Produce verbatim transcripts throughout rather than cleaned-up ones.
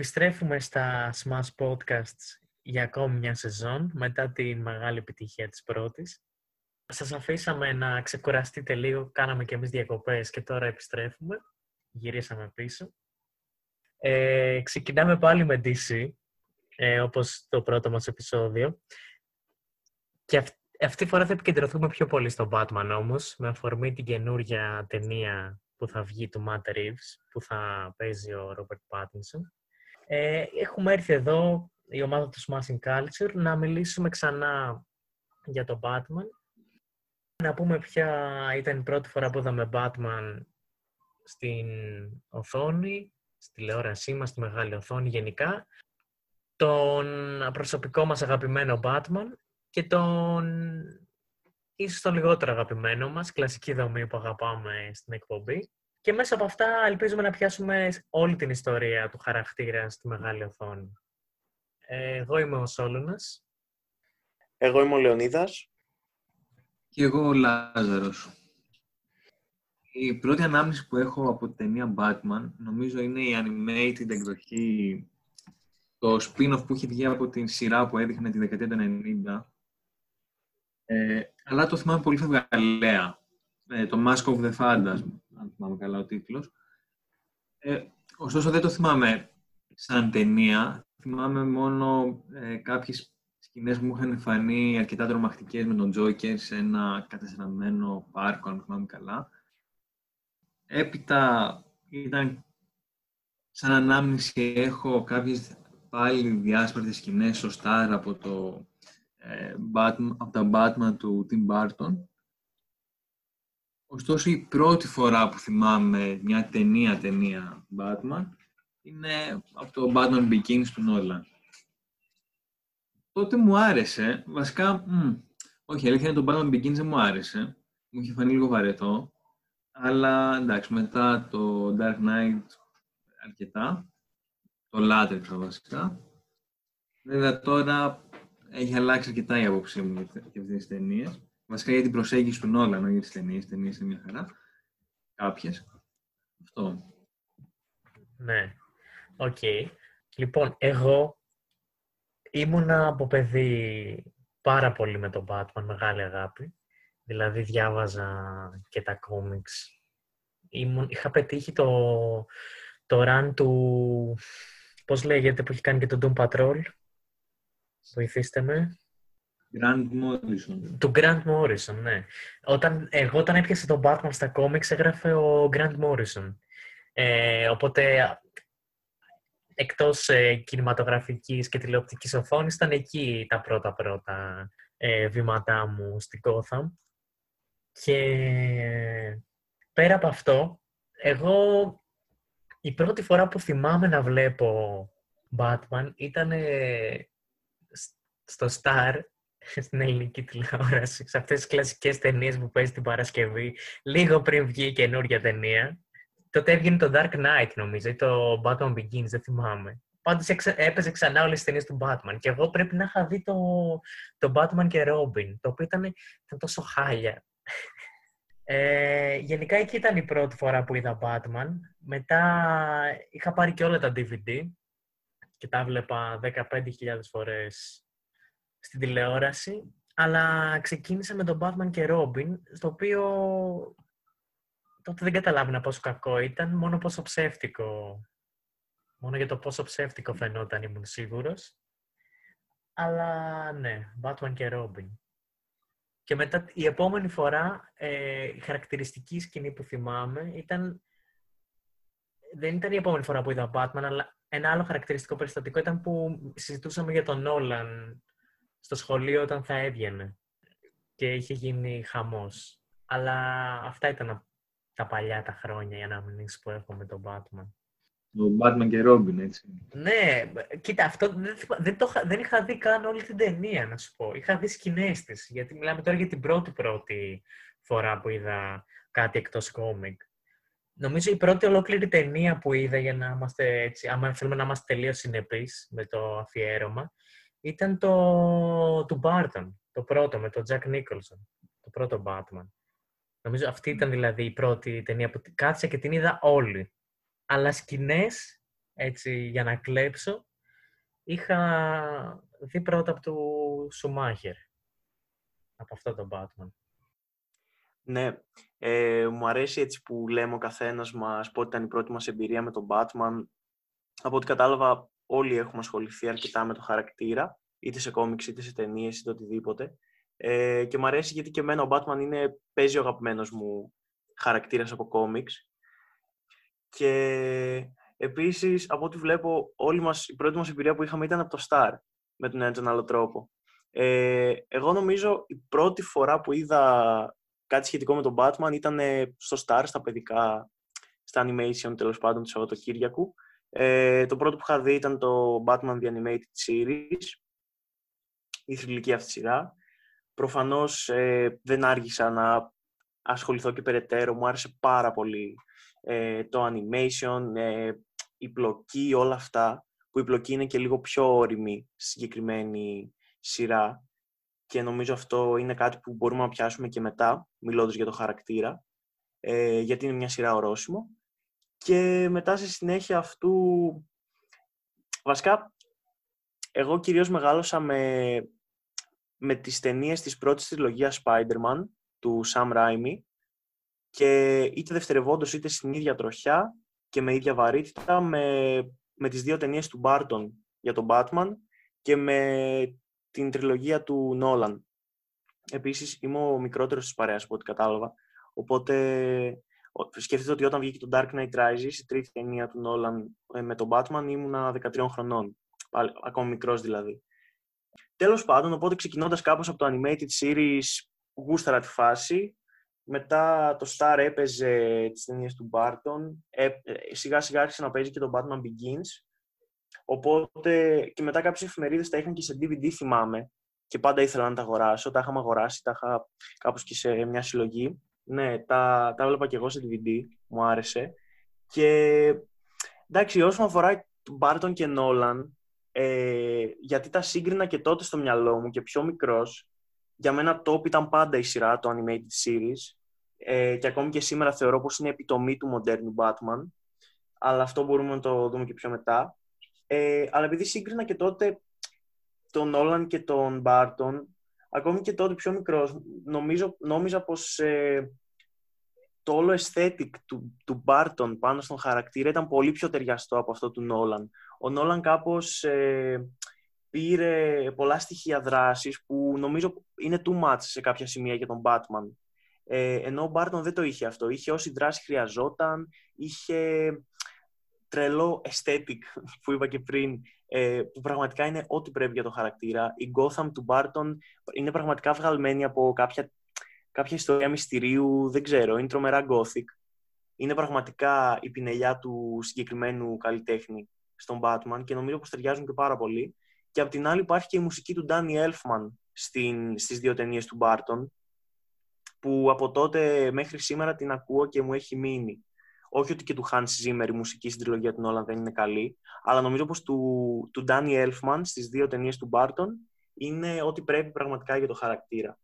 Επιστρέφουμε στα Smash Podcasts για ακόμη μια σεζόν, μετά την μεγάλη επιτυχία της πρώτης. Σας αφήσαμε να ξεκουραστείτε λίγο, κάναμε και εμείς διακοπές και τώρα επιστρέφουμε. Γυρίσαμε πίσω. Ε, ξεκινάμε πάλι με ντι σι, ε, όπως το πρώτο μας επεισόδιο. Και αυ- αυτή τη φορά θα επικεντρωθούμε πιο πολύ στον Batman όμως, με αφορμή την καινούρια ταινία που θα βγει του Matt Eaves, που θα παίζει ο Robert Pattinson. Ε, έχουμε έρθει εδώ, η ομάδα του Smashing Culture, να μιλήσουμε ξανά για τον Batman. Να πούμε ποια ήταν η πρώτη φορά που είδαμε Batman στην οθόνη, στη τηλεόρασή μας, στη μεγάλη οθόνη γενικά, τον προσωπικό μας αγαπημένο Batman και τον ίσως τον λιγότερο αγαπημένο μας, κλασική δομή που αγαπάμε στην εκπομπή. Και μέσα από αυτά ελπίζουμε να πιάσουμε όλη την ιστορία του χαρακτήρα στη μεγάλη οθόνη. Εγώ είμαι ο Σόλουνας. Εγώ είμαι ο Λεωνίδας. Και εγώ ο Λάζαρος. Η πρώτη ανάμνηση που έχω από την ταινία Batman, νομίζω είναι η animated εκδοχή, το spin-off που είχε βγει από την σειρά που έδειχνε τη δεκαετία του ενενήντα. Ε, αλλά το θυμάμαι πολύ φευγαλέα. Ε, το Mask of the Fantasms, αν θυμάμαι καλά ο τίτλος. Ε, ωστόσο δεν το θυμάμαι σαν ταινία. Θυμάμαι μόνο ε, κάποιες σκηνές που μου είχαν φανεί αρκετά τρομακτικές με τον Joker σε ένα κατεστραμμένο πάρκο, αν θυμάμαι καλά. Έπειτα ήταν σαν ανάμνηση, έχω κάποιες πάλι διάσπαρτες σκηνές στο Star από, το, ε, Batman, από τα Batman του Tim Burton. Ωστόσο, η πρώτη φορά που θυμάμαι μια ταινία-ταινία Batman είναι από το Batman Begins του Nolan. Τότε μου άρεσε, βασικά, μ, όχι, αλήθεια είναι το Batman Begins δεν μου άρεσε. Μου είχε φανεί λίγο βαρετό. Αλλά εντάξει, μετά το Dark Knight αρκετά, το λάτρεψα βασικά. Βέβαια τώρα έχει αλλάξει αρκετά η άποψή μου για αυτές τις ταινίες. Βασικά για την προσέγγιση του Νόλαν, όχι για τις ταινίες, ταινίες είναι μια χαρά. Κάποιες. Αυτό. Ναι. Οκ. Okay. Λοιπόν, εγώ ήμουνα από παιδί πάρα πολύ με τον Batman, μεγάλη αγάπη. Δηλαδή διάβαζα και τα κόμιξ. Ήμουν, είχα πετύχει το, το run του, πώς λέγεται, που έχει κάνει και τον Doom Patrol. Βοηθήστε με. Grant Morrison. Του Grant Morrison, ναι. Όταν, εγώ όταν έπιασα τον Batman στα κόμιξ έγραφε ο Grant Morrison. Ε, οπότε εκτός ε, κινηματογραφικής και τηλεοπτικής οθόνης ήταν εκεί τα πρώτα-πρώτα ε, βήματά μου στην Gotham. Και πέρα από αυτό, εγώ η πρώτη φορά που θυμάμαι να βλέπω Batman ήταν στο Star, στην ελληνική τηλεόραση, σε αυτές τις κλασικές ταινίες που παίζει την Παρασκευή, λίγο πριν βγει η καινούργια ταινία. Τότε έβγαινε το Dark Knight, νομίζω, ή το Batman Begins, δεν θυμάμαι. Πάντως έπαιζε ξανά όλες τις ταινίες του Batman. Και εγώ πρέπει να είχα δει το, το Batman και Robin, το οποίο ήταν, ήταν τόσο χάλια. Ε, γενικά εκεί ήταν η πρώτη φορά που είδα Batman. Μετά είχα πάρει και όλα τα ντι βι ντι και τα βλέπα δεκαπέντε χιλιάδες φορές στην τηλεόραση. Αλλά ξεκίνησα με τον Batman και Robin, στο οποίο τότε δεν καταλάβαινα πόσο κακό ήταν, μόνο πόσο ψεύτικο. Μόνο για το πόσο ψεύτικο φαινόταν ήμουν σίγουρος. Αλλά ναι, Batman και Robin. Και μετά η επόμενη φορά ε, η χαρακτηριστική σκηνή που θυμάμαι ήταν, δεν ήταν η επόμενη φορά που είδα Batman, αλλά ένα άλλο χαρακτηριστικό περιστατικό ήταν που συζητούσαμε για τον Nolan στο σχολείο όταν θα έβγαινε και είχε γίνει χαμός. Αλλά αυτά ήταν τα παλιά τα χρόνια, οι αναμνήσεις που έχω με τον Batman. Το Batman και Robin, έτσι. Ναι, κοίτα, αυτό δεν, δεν, το, δεν είχα δει καν όλη την ταινία, να σου πω. Είχα δει σκηνές της, γιατί μιλάμε τώρα για την πρώτη-πρώτη φορά που είδα κάτι εκτός κόμικ. Νομίζω η πρώτη ολόκληρη ταινία που είδα, για να είμαστε έτσι, άμα θέλουμε να είμαστε τελείως συνεπείς με το αφιέρωμα, ήταν το του Burton, το πρώτο, με τον Jack Nicholson, το πρώτο Batman. Νομίζω αυτή ήταν δηλαδή η πρώτη ταινία που κάθισα και την είδα όλη. Αλλά σκηνές έτσι, για να κλέψω, είχα δει πρώτα από του Σουμάχερ, από αυτό το Batman. Ναι, ε, μου αρέσει έτσι που λέμε ο καθένας μας πότε ήταν η πρώτη μας εμπειρία με τον Batman. Από ό,τι κατάλαβα, όλοι έχουμε ασχοληθεί αρκετά με το χαρακτήρα, είτε σε κόμιξ, είτε σε ταινίες, είτε οτιδήποτε. Ε, και μου αρέσει γιατί και εμένα ο Batman είναι, παίζει ο αγαπημένος μου χαρακτήρας από κόμιξ. Και επίσης, από ό,τι βλέπω, όλη μας, η πρώτη μας εμπειρία που είχαμε ήταν από το Star, με τον ένα τον άλλο τρόπο. Ε, εγώ νομίζω η πρώτη φορά που είδα κάτι σχετικό με τον Batman ήταν στο Star, στα παιδικά, στα animation τέλος πάντων του Σαββατοκύριακου. Ε, το πρώτο που είχα δει ήταν το Batman The Animated Series, η θρυλική αυτή σειρά. Προφανώς ε, δεν άργησα να ασχοληθώ και περαιτέρω, μου άρεσε πάρα πολύ ε, το animation, ε, η πλοκή, όλα αυτά, που η πλοκή είναι και λίγο πιο όριμη στη συγκεκριμένη σειρά και νομίζω αυτό είναι κάτι που μπορούμε να πιάσουμε και μετά, μιλώντας για το χαρακτήρα, ε, γιατί είναι μια σειρά ορόσημο. Και μετά στη συνέχεια αυτού, βασικά, εγώ κυρίως μεγάλωσα με, με τις ταινίες της πρώτης τριλογίας Spider-Man, του Sam Raimi, και είτε δευτερευόντως είτε στην ίδια τροχιά και με ίδια βαρύτητα με, με τις δύο ταινίες του Burton για τον Batman και με την τριλογία του Nolan. Επίσης, είμαι ο μικρότερος της παρέας, από ό,τι κατάλαβα, οπότε... Σκεφτείτε ότι όταν βγήκε το Dark Knight Rises, η τρίτη ταινία του Νόλαν με τον Batman, ήμουνα δεκατρία χρονών. Πάλι, ακόμα μικρός δηλαδή. Τέλος πάντων, οπότε ξεκινώντας κάπως από το animated series, γούσταρα τη φάση. Μετά το Star έπαιζε τις ταινίες του Barton. Σιγά σιγά άρχισε να παίζει και το Batman Begins. Οπότε και μετά κάποιες εφημερίδες τα είχαν και σε ντι βι ντι, θυμάμαι. Και πάντα ήθελα να τα αγοράσω. Τα είχαμε αγοράσει, τα είχα κάπως και σε μια συλλογή. Ναι, τα, τα βλέπα και εγώ σε ντι βι ντι, μου άρεσε. Και εντάξει, όσον αφορά τον Μπάρτον και Νόλαν, ε, γιατί τα σύγκρινα και τότε στο μυαλό μου και πιο μικρός, για μένα top ήταν πάντα η σειρά, το animated series, ε, και ακόμη και σήμερα θεωρώ πως είναι επιτομή του μοντέρνου Batman, αλλά αυτό μπορούμε να το δούμε και πιο μετά. Ε, αλλά επειδή σύγκρινα και τότε τον Νόλαν και τον Μπάρτον, ακόμη και τότε πιο μικρός, νομίζω, νόμιζα πως ε, το όλο aesthetic του, του Barton πάνω στον χαρακτήρα ήταν πολύ πιο ταιριαστό από αυτό του Νόλαν. Ο Νόλαν κάπως ε, πήρε πολλά στοιχεία δράσης που νομίζω είναι too much σε κάποια σημεία για τον Batman. Ε, ενώ ο Barton δεν το είχε αυτό. Είχε όση δράση χρειαζόταν, είχε τρελό aesthetic που είπα και πριν, που πραγματικά είναι ό,τι πρέπει για τον χαρακτήρα. Η Gotham του Barton είναι πραγματικά βγαλμένη από κάποια, κάποια ιστορία μυστηρίου, δεν ξέρω, είναι τρομερά gothic. Είναι πραγματικά η πινελιά του συγκεκριμένου καλλιτέχνη στον Batman και νομίζω πως ταιριάζουν και πάρα πολύ. Και απ' την άλλη υπάρχει και η μουσική του Danny Elfman στην, στις δύο ταινίες του Barton, που από τότε μέχρι σήμερα την ακούω και μου έχει μείνει. Όχι ότι και του Hans Zimmer η μουσική στην τριλογία του Nolan δεν είναι καλή, αλλά νομίζω πως του, του Danny Elfman στις δύο ταινίες του Barton είναι ό,τι πρέπει πραγματικά για το χαρακτήρα.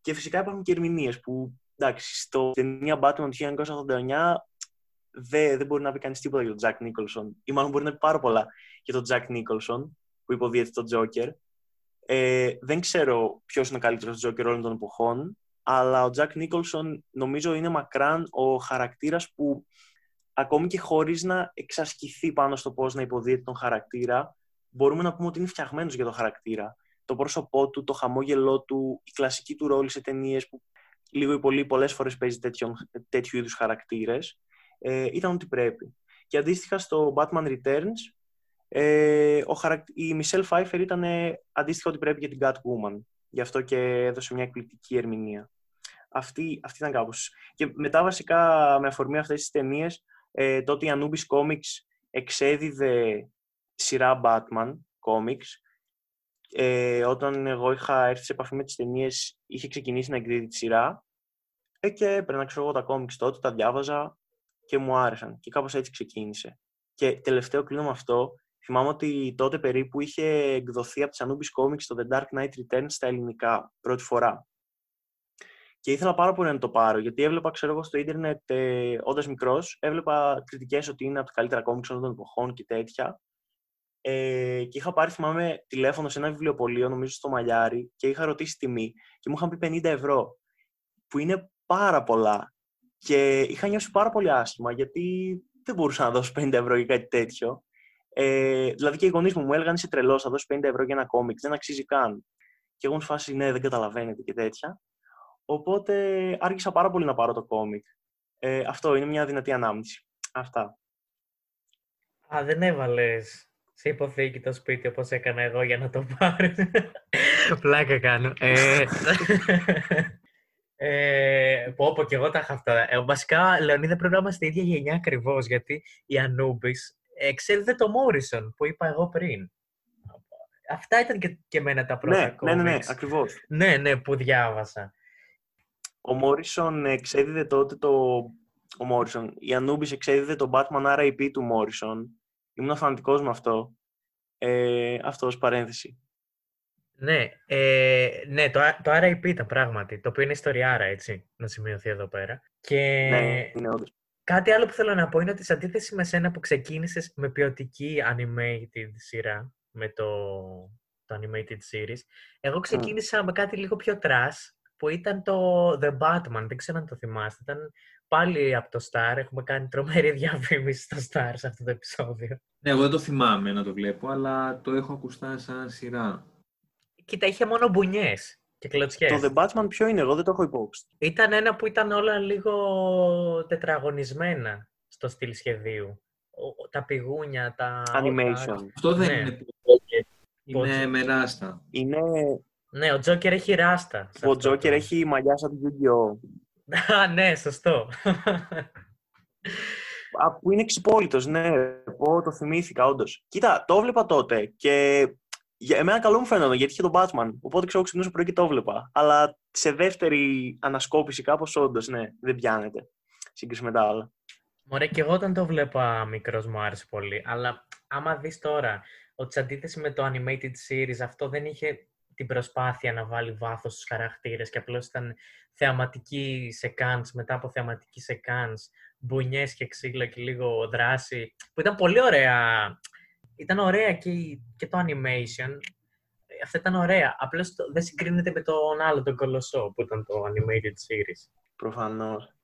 Και φυσικά υπάρχουν και ερμηνείες που, εντάξει, στο ταινία Batman του χίλια εννιακόσια ογδόντα εννιά δεν δε μπορεί να πει κανείς τίποτα για τον Jack Nicholson, ή μάλλον μπορεί να πει πάρα πολλά για τον Jack Nicholson που υποδίεται τον Joker. Ε, δεν ξέρω ποιος είναι ο καλύτερος Joker όλων των εποχών, αλλά ο Jack Nicholson νομίζω είναι μακράν ο χαρακτήρας που ακόμη και χωρίς να εξασκηθεί πάνω στο πώς να υποδίεται τον χαρακτήρα, μπορούμε να πούμε ότι είναι φτιαγμένος για τον χαρακτήρα. Το πρόσωπό του, το χαμόγελό του, η κλασική του ρόλη σε ταινίες που λίγο ή πολύ πολλές φορές παίζει τέτοιον, τέτοιου είδους χαρακτήρες, ε, ήταν ό,τι πρέπει. Και αντίστοιχα στο Batman Returns, ε, ο χαρακ... η Michelle Pfeiffer ήταν ε, αντίστοιχα ό,τι πρέπει για την Catwoman. Γι' αυτό και έδωσε μια εκπληκτική ερμηνεία. Αυτή, αυτή ήταν κάπως. Και μετά βασικά με αφορμή αυτές τις ταινίες, ε, τότε η Anubis Comics εξέδιδε σειρά Batman Comics. Ε, όταν εγώ είχα έρθει σε επαφή με τις ταινίες, είχε ξεκινήσει να εκδίδει τη σειρά. Ε, και έπαιρνα ξέρω εγώ τα comics τότε, τα διάβαζα και μου άρεσαν. Και κάπως έτσι ξεκίνησε. Και τελευταίο κλείνω με αυτό. Θυμάμαι ότι τότε περίπου είχε εκδοθεί από τις Anubis Comics το The Dark Knight Returns στα ελληνικά πρώτη φορά. Και ήθελα πάρα πολύ να το πάρω, γιατί έβλεπα, ξέρω εγώ, στο ίντερνετ, ε, όντας μικρός, έβλεπα κριτικές ότι είναι από τα καλύτερα κόμιξ όλων των εποχών και τέτοια. Ε, και είχα πάρει, θυμάμαι, τηλέφωνο σε ένα βιβλιοπωλείο, νομίζω στο Μαλιάρι, και είχα ρωτήσει τιμή και μου είχαν πει πενήντα ευρώ, που είναι πάρα πολλά. Και είχα νιώσει πάρα πολύ άσχημα, γιατί δεν μπορούσα να δώσω πενήντα ευρώ ή κάτι τέτοιο. Ε, δηλαδή και οι γονείς μου μου έλεγαν: είσαι τρελός, θα δώσεις πενήντα ευρώ για ένα κόμιξ, δεν αξίζει καν. Και εγώ μου φάση, ναι, δεν καταλαβαίνετε και τέτοια. Οπότε άρχισα πάρα πολύ να πάρω το κόμικ. Ε, αυτό είναι μια δυνατή ανάμνηση. Αυτά. Α, δεν έβαλες σε υποθήκη το σπίτι όπως έκανα εγώ για να το πάρεις? Πλάκα κάνω. ε, ε, πω, πω, και εγώ τα είχα αυτά. Ε, βασικά, Λεωνίδα, πρέπει να είμαστε ίδια γενιά ακριβώς, γιατί η Anubis εξέλιδε το Morrison που είπα εγώ πριν. Αυτά ήταν και, και εμένα τα πρώτα κόμιξ. Ναι, ναι, ναι, ναι, ακριβώς. Ναι, ναι, που διάβασα. Ο Μόρισον εξέδιδε τότε το... Ο Μόρισον. Η Anubis εξέδιδε το Batman αρ έι πι του Μόρισον. Ήμουν φανατικός με αυτό. Ε, αυτό ως παρένθεση. Ναι, ε, ναι, το, το αρ έι πι ήταν πράγματι, το οποίο είναι ιστοριάρα, έτσι, να σημειωθεί εδώ πέρα. Και ναι, είναι όντως. Κάτι άλλο που θέλω να πω είναι ότι σε αντίθεση με σένα που ξεκίνησες με ποιοτική animated σειρά, με το, το animated series, εγώ ξεκίνησα mm. με κάτι λίγο πιο trash, που ήταν το The Batman, δεν ξέρω αν το θυμάστε, ήταν πάλι από το Star, έχουμε κάνει τρομερή διαφήμιση στο Star σε αυτό το επεισόδιο. Ναι, εγώ δεν το θυμάμαι να το βλέπω, αλλά το έχω ακουστά σαν σειρά. Κοίτα, είχε μόνο μπουνιές και κλωτσιές. Το The Batman ποιο είναι, εγώ δεν το έχω υπόψη. Ήταν ένα που ήταν όλα λίγο τετραγωνισμένα στο στυλ σχεδίου. Τα πηγούνια, τα... Animation. Όλα... Αυτό δεν ναι. είναι πηγούνια, είναι με ράστα. Είναι... Ναι, ο Τζόκερ έχει ράστα. Ο Τζόκερ έχει μαλλιά σαν την Yu-Gi-Oh! Α, ναι, σωστό. Α, που είναι εξυπόλυτος, ναι. Εγώ το θυμήθηκα, όντως. Κοίτα, το έβλεπα τότε και για εμένα καλό μου φαίνονταν, γιατί είχε τον Batman. Οπότε ξέρω, ξυπνούσα πρωί και το έβλεπα. Αλλά σε δεύτερη ανασκόπηση κάπως, όντως, ναι, δεν πιάνεται. Σύγκριση με τα άλλα. Μωρέ, και εγώ όταν το βλέπα μικρός μου άρεσε πολύ. Αλλά άμα δεις τώρα ότι σε αντίθεση με το animated series αυτό δεν είχε την προσπάθεια να βάλει βάθος στους χαρακτήρες και απλώς ήταν θεαματική σεκάνς μετά από θεαματική σεκάνς, μπουνιές και ξύλα και λίγο δράση, που ήταν πολύ ωραία. Ήταν ωραία και, και το animation. Αυτά ήταν ωραία. Απλώς το, δεν συγκρίνεται με τον άλλο, τον Κολοσσό, που ήταν το animated series. Προφανώς.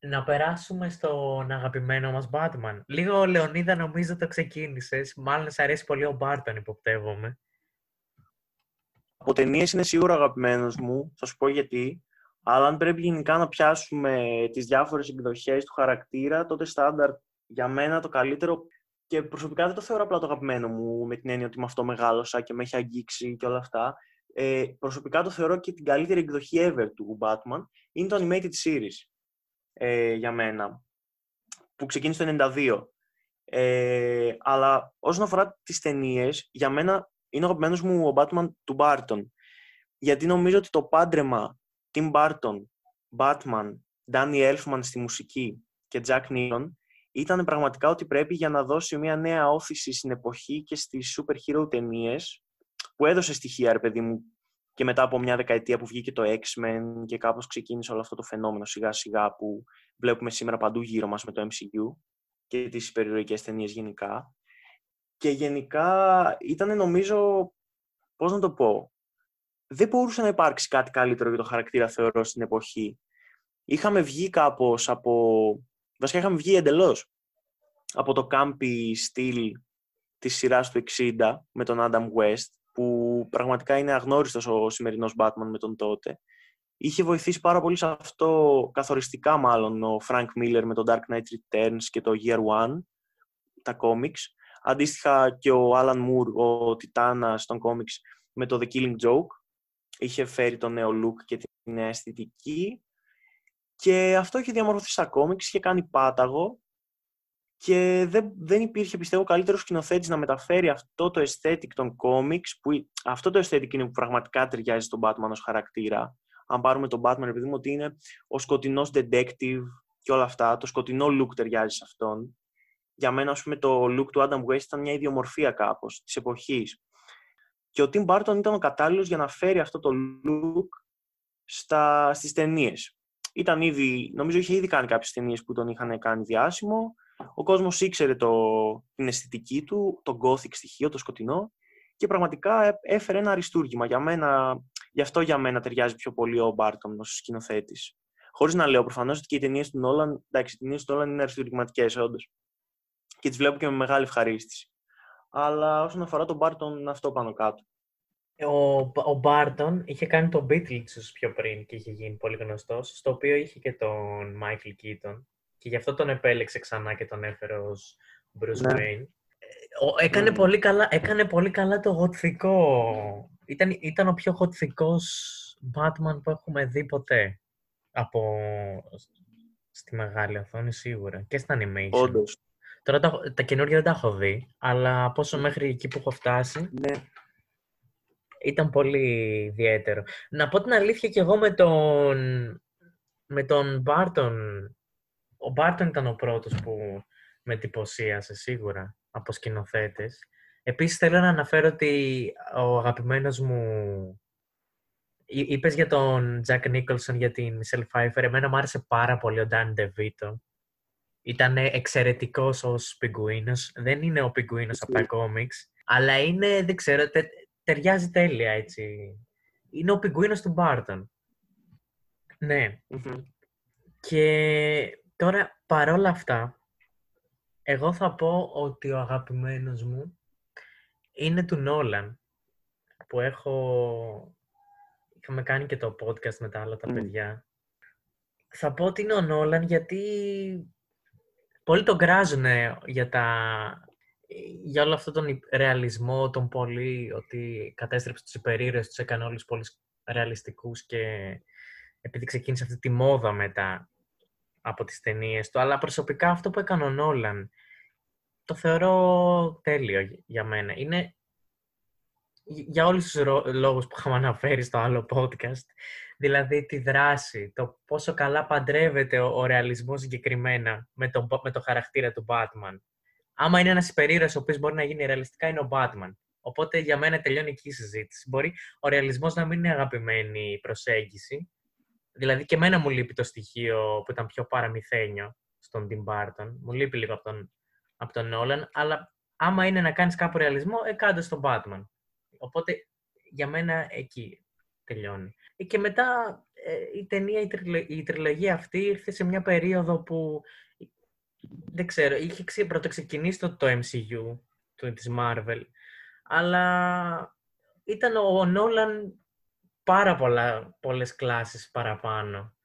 Να περάσουμε στον αγαπημένο μας Batman. Λίγο, Λεωνίδα, νομίζω το ξεκίνησες. Μάλλον σ' αρέσει πολύ ο Μπάρτον, υποπτεύομαι. Από ταινίες είναι σίγουρα αγαπημένος μου, θα σου πω γιατί. Αλλά αν πρέπει γενικά να πιάσουμε τις διάφορες εκδοχές του χαρακτήρα, τότε στάνταρ για μένα το καλύτερο. Και προσωπικά δεν το θεωρώ απλά το αγαπημένο μου, με την έννοια ότι με αυτό μεγάλωσα και με έχει αγγίξει και όλα αυτά. Ε, προσωπικά το θεωρώ και την καλύτερη εκδοχή ever του Batman. Είναι το Animated Series ε, για μένα, που ξεκίνησε το χίλια εννιακόσια ενενήντα δύο. Ε, αλλά όσον αφορά τις ταινίες, για μένα είναι ο αγαπημένος μου ο Batman του Burton. Γιατί νομίζω ότι το πάντρεμα Tim Burton, Batman, Danny Elfman στη μουσική και Jack Nicholson ήταν πραγματικά ό,τι πρέπει για να δώσει μια νέα όθηση στην εποχή και στις super hero ταινίες που έδωσε στοιχεία, ρε παιδί μου, και μετά από μια δεκαετία που βγήκε το X-Men και κάπως ξεκίνησε όλο αυτό το φαινόμενο σιγά σιγά που βλέπουμε σήμερα παντού γύρω μας με το εμ σι γιου και τις υπερηρωικές ταινίες γενικά. Και γενικά ήταν, νομίζω, πώς να το πω, δεν μπορούσε να υπάρξει κάτι καλύτερο για το χαρακτήρα, θεωρώ, στην εποχή. Είχαμε βγει κάπως από, βασικά είχαμε βγει εντελώς από το κάμπι στυλ της σειράς του εξήντα με τον Adam West, που πραγματικά είναι αγνώριστος ο σημερινός Batman με τον τότε. Είχε βοηθήσει πάρα πολύ σε αυτό, καθοριστικά μάλλον, ο Frank Miller με τον Dark Knight Returns και το Year One, τα κόμιξ. Αντίστοιχα και ο Alan Moore, ο Τιτάνας των κόμιξ, με το The Killing Joke. Είχε φέρει το νέο look και την νέα αισθητική. Και αυτό είχε διαμορφωθεί στα κόμιξ, είχε κάνει πάταγο. Και δεν, δεν υπήρχε, πιστεύω, καλύτερος σκηνοθέτης να μεταφέρει αυτό το aesthetic των κόμιξ, που αυτό το aesthetic είναι που πραγματικά ταιριάζει στον Batman ως χαρακτήρα. Αν πάρουμε τον Batman, επειδή μου ότι είναι ο σκοτεινός detective και όλα αυτά, το σκοτεινό look ταιριάζει σε αυτόν. Για μένα, ας πούμε, το look του Adam West ήταν μια ιδιομορφία κάπως της εποχής. Και ο Tim Burton ήταν ο κατάλληλος για να φέρει αυτό το look στα, στις ταινίες. Ήταν ήδη, νομίζω είχε ήδη κάνει κάποιες ταινίες που τον είχαν κάνει διάσημο. Ο κόσμος ήξερε το, την αισθητική του, το gothic στοιχείο, το σκοτεινό, και πραγματικά έφερε ένα αριστούργημα. Για μένα, γι' αυτό για μένα ταιριάζει πιο πολύ ο Μπάρτον ως σκηνοθέτης. Χωρίς να λέω προφανώς ότι και οι ταινίες του Νόλαν, εντάξει, οι ταινίες του Νόλαν είναι αριστούργηματικές όντως. Και τις βλέπω και με μεγάλη ευχαρίστηση. Αλλά όσον αφορά τον Μπάρτον, αυτό πάνω κάτω. Ο Μπάρτον είχε κάνει τον Beatles πιο πριν και είχε γίνει πολύ γνωστός, στο οποίο είχε και τον Μάικλ Κίτον. Και γι' αυτό τον επέλεξε ξανά και τον έφερε ως Bruce Wayne. Έκανε, mm. πολύ καλά, έκανε πολύ καλά το γοτθικό. Ήταν, ήταν ο πιο γοτθικός Batman που έχουμε δει ποτέ. Από... στη μεγάλη οθόνη σίγουρα. Και στα animation. Όντως. Τώρα τα, τα καινούργια δεν τα έχω δει, αλλά από όσο μέχρι εκεί που έχω φτάσει... Ναι. Ήταν πολύ ιδιαίτερο. Να πω την αλήθεια και εγώ με τον... με τον Barton... Ο Μπάρτον ήταν ο πρώτος που με εντυπωσίασε σίγουρα από σκηνοθέτες. Επίσης θέλω να αναφέρω ότι ο αγαπημένος μου... Είπες για τον Τζακ Νίκολσον, για την Μισελ Φάιφερ. Εμένα μου άρεσε πάρα πολύ ο Ντάνι Ντεβίτο. Ήταν εξαιρετικός ως πιγκουίνος. Δεν είναι ο πιγκουίνος από τα κόμιξ, αλλά είναι, δεν ξέρω, ται, ταιριάζει τέλεια έτσι. Είναι ο πιγκουίνος του Μπάρτον. Ναι. Mm-hmm. Και... Τώρα, παρόλα αυτά, εγώ θα πω ότι ο αγαπημένος μου είναι του Νόλαν, που έχω... είχαμε κάνει και το podcast με τα άλλα τα mm. παιδιά. Θα πω ότι είναι ο Νόλαν γιατί πολλοί τον κράζουν για, τα... για όλο αυτόν τον ρεαλισμό, τον πολύ, ότι κατέστρεψε τους υπερήρωες, τους έκανε όλους πολύ ρεαλιστικούς και επειδή ξεκίνησε αυτή τη μόδα μετά από τις ταινίες του, αλλά προσωπικά αυτό που έκανε ο Νόλαν το θεωρώ τέλειο για μένα. Είναι, για όλους τους λόγους που είχαμε αναφέρει στο άλλο podcast, δηλαδή τη δράση, το πόσο καλά παντρεύεται ο, ο ρεαλισμός συγκεκριμένα με τον με το χαρακτήρα του Batman. Άμα είναι ένας υπερήρωας ο οποίος μπορεί να γίνει ρεαλιστικά, είναι ο Batman. Οπότε για μένα τελειώνει εκεί η συζήτηση. Μπορεί ο ρεαλισμός να μην είναι αγαπημένη προσέγγιση. Δηλαδή και εμένα μου λείπει το στοιχείο που ήταν πιο παραμυθένιο στον Τιμ Μπάρτον. Μου λείπει λίγο από τον, από τον Νόλαν, αλλά άμα είναι να κάνεις κάπου ρεαλισμό, ε, κάντε στον Batman. Οπότε για μένα εκεί τελειώνει. Και μετά ε, η ταινία, η, τριλο, η τριλογία αυτή ήρθε σε μια περίοδο που, δεν ξέρω, είχε ξε, πρωτοξεκινήσει το, το εμ σι γιου το, της Marvel, αλλά ήταν ο Νόλαν... πάρα πολλά, πολλές κλάσεις παραπάνω.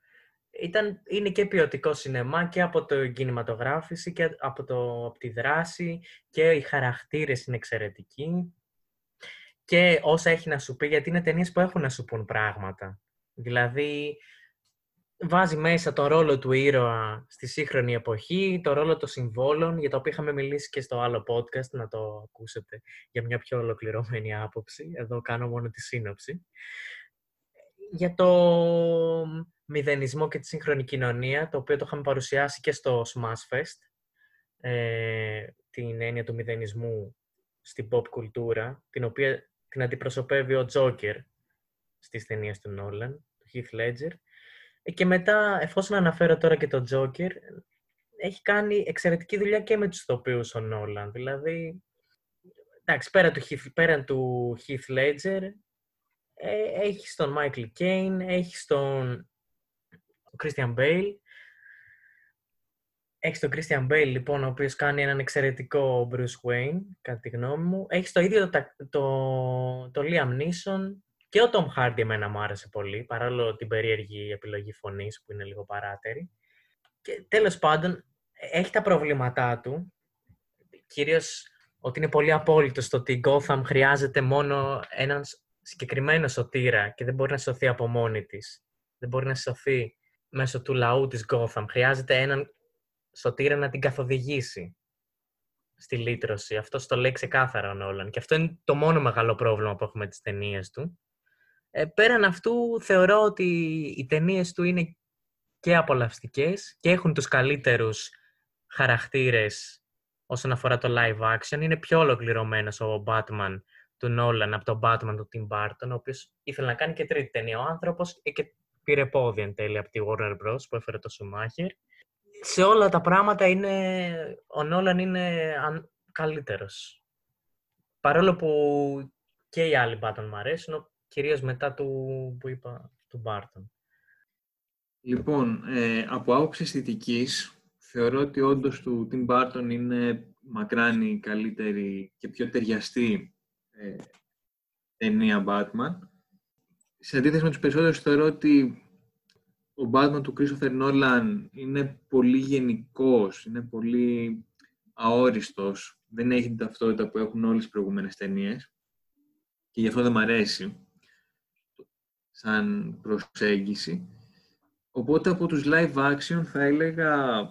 Ήταν, είναι και ποιοτικό σινεμά και από την κινηματογράφηση και από, το, από τη δράση και οι χαρακτήρες είναι εξαιρετικοί και όσα έχει να σου πει, γιατί είναι ταινίες που έχουν να σου πούν πράγματα. Δηλαδή βάζει μέσα τον ρόλο του ήρωα στη σύγχρονη εποχή, τον ρόλο των συμβόλων, για το οποίο είχαμε μιλήσει και στο άλλο podcast, να το ακούσετε για μια πιο ολοκληρωμένη άποψη. Εδώ κάνω μόνο τη σύνοψη. Για το μηδενισμό και τη σύγχρονη κοινωνία, το οποίο το είχαμε παρουσιάσει και στο Smash Fest, ε, την έννοια του μηδενισμού στην pop κουλτούρα, την οποία την αντιπροσωπεύει ο Joker στις ταινίες του Nolan, του Heath Ledger. Και μετά, εφόσον αναφέρω τώρα και τον Joker, έχει κάνει εξαιρετική δουλειά και με τους ηθοποιούς ο Νόλαν. Δηλαδή, εντάξει, πέραν του, πέρα του Heath Ledger, ε, έχει στον Michael Caine, έχει στον Christian Bale. Έχει τον Christian Bale, λοιπόν, ο οποίος κάνει έναν εξαιρετικό Bruce Wayne, κατά τη γνώμη μου. Έχει στο ίδιο το, το, το Liam Neeson. Και ο Tom Hardy εμένα μου άρεσε πολύ, παρόλο την περίεργη επιλογή φωνής που είναι λίγο παράτερη. Και τέλος πάντων, έχει τα προβλήματά του, κυρίως ότι είναι πολύ απόλυτος στο ότι η Gotham χρειάζεται μόνο έναν συγκεκριμένο σωτήρα και δεν μπορεί να σωθεί από μόνη της. Δεν μπορεί να σωθεί μέσω του λαού της Gotham. Χρειάζεται έναν σωτήρα να την καθοδηγήσει στη λύτρωση. Αυτό το λέει ξεκάθαρα ο Νόλαν. Και αυτό είναι το μόνο μεγάλο πρόβλημα που έχουμε τις ταινίες του. Ε, πέραν αυτού, θεωρώ ότι οι ταινίες του είναι και απολαυστικές και έχουν τους καλύτερους χαρακτήρες όσον αφορά το live action. Είναι πιο ολοκληρωμένος ο Batman του Νόλαν από τον Batman του Tim Burton, ο οποίος ήθελε να κάνει και τρίτη ταινία ο άνθρωπος και πήρε πόδι εν τέλει από τη Warner Bros. Που έφερε το Schumacher. Σε όλα τα πράγματα είναι, ο Νόλαν είναι καλύτερος. Παρόλο που και οι άλλοι Μπάρτον μου αρέσουν, κυρίως μετά του, που είπα, του Μπάρτον. Λοιπόν, ε, από άποψη αισθητικής, θεωρώ ότι όντως του Τιμ Μπάρτον είναι μακράν η καλύτερη και πιο ταιριαστή ε, ταινία Batman. Σε αντίθεση με τους περισσότερους, θεωρώ ότι ο Batman του Christopher Nolan είναι πολύ γενικός, είναι πολύ αόριστος, δεν έχει την ταυτότητα που έχουν όλες τις προηγούμενες ταινίες και γι' αυτό δεν μ' αρέσει σαν προσέγγιση. Οπότε από τους live action θα έλεγα,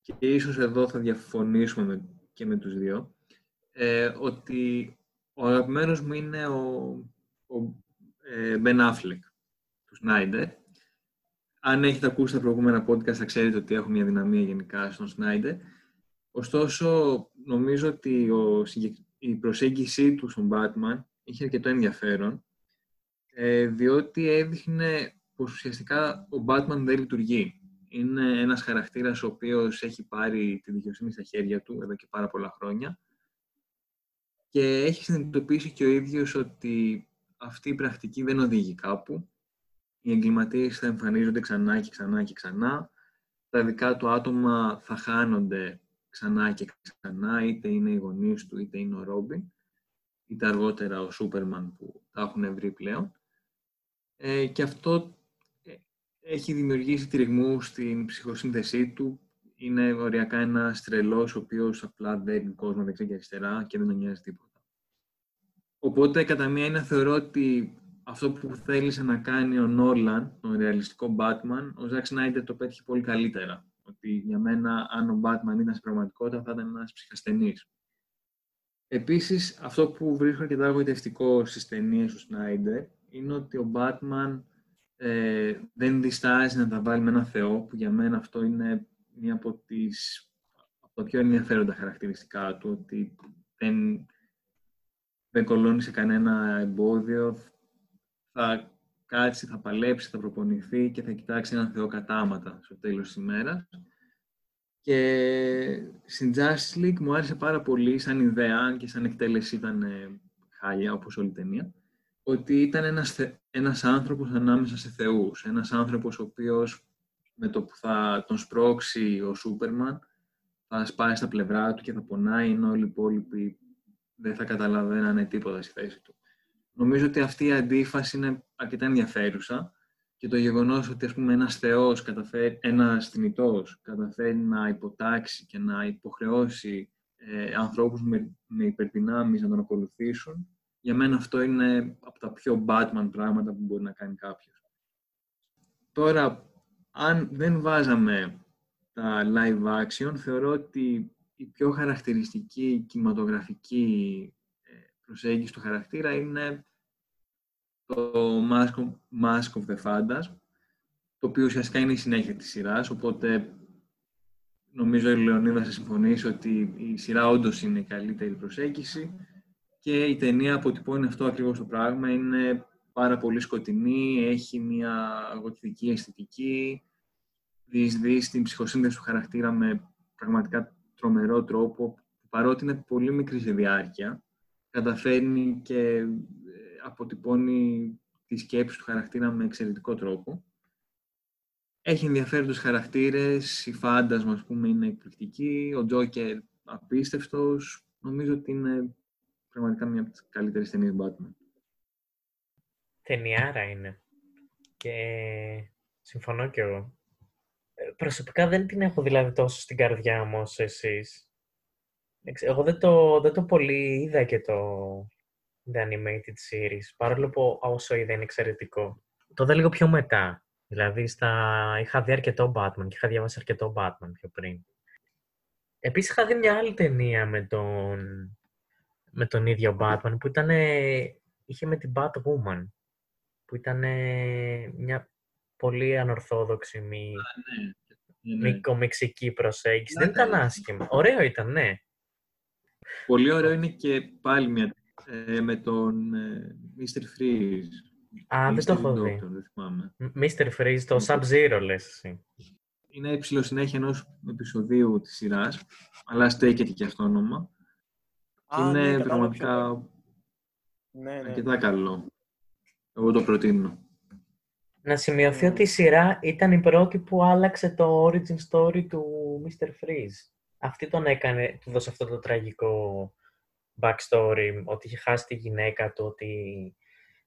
και ίσως εδώ θα διαφωνήσουμε και με τους δύο, ε, ότι ο αγαπημένος μου είναι ο, ο ε, Ben Affleck του Snyder. Αν έχετε ακούσει τα προηγούμενα podcast θα ξέρετε ότι έχω μια δυναμία γενικά στον Snyder. Ωστόσο, νομίζω ότι ο, η προσέγγιση του στον Batman είχε αρκετό ενδιαφέρον, ε, διότι έδειχνε πως ουσιαστικά ο Batman δεν λειτουργεί. Είναι ένας χαρακτήρας ο οποίος έχει πάρει τη δικαιοσύνη στα χέρια του εδώ και πάρα πολλά χρόνια και έχει συνειδητοποιήσει και ο ίδιος ότι αυτή η πρακτική δεν οδηγεί κάπου. Οι εγκληματίες θα εμφανίζονται ξανά και ξανά και ξανά. Τα δικά του άτομα θα χάνονται ξανά και ξανά, είτε είναι οι γονείς του, είτε είναι ο Ρόμπιν, είτε αργότερα ο Σούπερμαν που τα έχουν βρει πλέον. Ε, και αυτό έχει δημιουργήσει τριγμού στην ψυχοσύνθεσή του. Είναι οριακά ένα τρελός ο οποίος απλά δένει κόσμο δεξιά και αριστερά και δεν τον νοιάζει τίποτα. Οπότε, κατά μία έννοια, θεωρώ ότι αυτό που θέλησε να κάνει ο Νόλαν, τον ρεαλιστικό Batman, ο Ζακ Σνάιντερ το πέτυχε πολύ καλύτερα. Ότι για μένα, αν ο Batman ήταν στην πραγματικότητα, θα ήταν ένας ψυχασθενής. Επίσης, αυτό που βρίσκω αρκετά γοητευτικό στις ταινίες του Σνάιντερ είναι ότι ο Batman ε, δεν διστάζει να τα βάλει με έναν Θεό, που για μένα αυτό είναι μία από, τις, από τα πιο ενδιαφέροντα χαρακτηριστικά του, ότι δεν, δεν κολώνει σε κανένα εμπόδιο, θα κάτσει, θα παλέψει, θα προπονηθεί και θα κοιτάξει έναν Θεό κατάματα στο τέλος της ημέρας. Και στην Justice League μου άρεσε πάρα πολύ σαν ιδέα και σαν εκτέλεση ήταν ε, χάλια, όπως όλη η ταινία, ότι ήταν ένας, θε... ένας άνθρωπος ανάμεσα σε θεούς, ένας άνθρωπος ο οποίος με το που θα τον σπρώξει ο Σούπερμαν θα σπάει στα πλευρά του και θα πονάει, ενώ όλοι οι υπόλοιποι δεν θα καταλαβαίνανε τίποτα στη θέση του. Νομίζω ότι αυτή η αντίφαση είναι αρκετά ενδιαφέρουσα και το γεγονός ότι, ας πούμε, ένας θεός, καταφέρει, ένας θνητός καταφέρει να υποτάξει και να υποχρεώσει ε, ανθρώπους με, με υπερδυνάμεις να τον ακολουθήσουν, για μένα αυτό είναι από τα πιο Batman πράγματα που μπορεί να κάνει κάποιος. Τώρα, αν δεν βάζαμε τα live action, θεωρώ ότι η πιο χαρακτηριστική κινηματογραφική προσέγγιση του χαρακτήρα είναι το Mask of the Fantasms, το οποίο ουσιαστικά είναι η συνέχεια της σειράς, οπότε νομίζω η Λεωνίδα θα συμφωνήσει ότι η σειρά όντως είναι η καλύτερη προσέγγιση. Και η ταινία αποτυπώνει αυτό ακριβώς το πράγμα. Είναι πάρα πολύ σκοτεινή, έχει μια γοτική αισθητική, διεισδύει στην ψυχοσύνδεση του χαρακτήρα με πραγματικά τρομερό τρόπο, παρότι είναι πολύ μικρή σε διάρκεια. Καταφέρνει και αποτυπώνει τη σκέψη του χαρακτήρα με εξαιρετικό τρόπο. Έχει ενδιαφέροντες χαρακτήρες, η φάντασμα, ας πούμε, είναι εκπληκτική, ο Τζόκερ απίστευτος. Νομίζω ότι είναι πραγματικά μια από τις καλύτερες ταινίες Batman. Ταινιάρα είναι. Και συμφωνώ κι εγώ. Προσωπικά δεν την έχω δηλαδή τόσο στην καρδιά μου όσο εσείς. Εγώ δεν το, δεν το πολύ είδα και το The Animated Series, παρόλο που όσο είδα είναι εξαιρετικό. Το είδα λίγο πιο μετά. Δηλαδή στα... είχα δει αρκετό Batman και είχα διαβάσει αρκετό Batman πιο πριν. Επίσης είχα δει μια άλλη ταινία με τον... με τον ίδιο Batman, που ήταν, είχε με την Batwoman, που ήταν μια πολύ ανορθόδοξη, μη, ναι, ναι, ναι. μη κομιξική προσέγγιση. Ναι, δεν ήταν άσχημα. Ωραίο ήταν, ναι. Πολύ ωραίο είναι και πάλι μια, ε, με τον ε, μίστερ Freeze, Α, Mystery δεν το έχω δει. μίστερ Freeze, το Sub-Zero λες εσύ. Είναι υψηλό συνέχεια ενός επεισοδίου της σειράς, αλλά στέκεται και αυτό όνομα. Α, είναι ναι, πραγματικά ναι, ναι. αρκετά καλό. Εγώ το προτείνω. Να σημειωθεί ότι η σειρά ήταν η πρώτη που άλλαξε το origin story του μίστερ Freeze. Αυτή τον έκανε, του δώσε αυτό το τραγικό backstory, ότι είχε χάσει τη γυναίκα του, ότι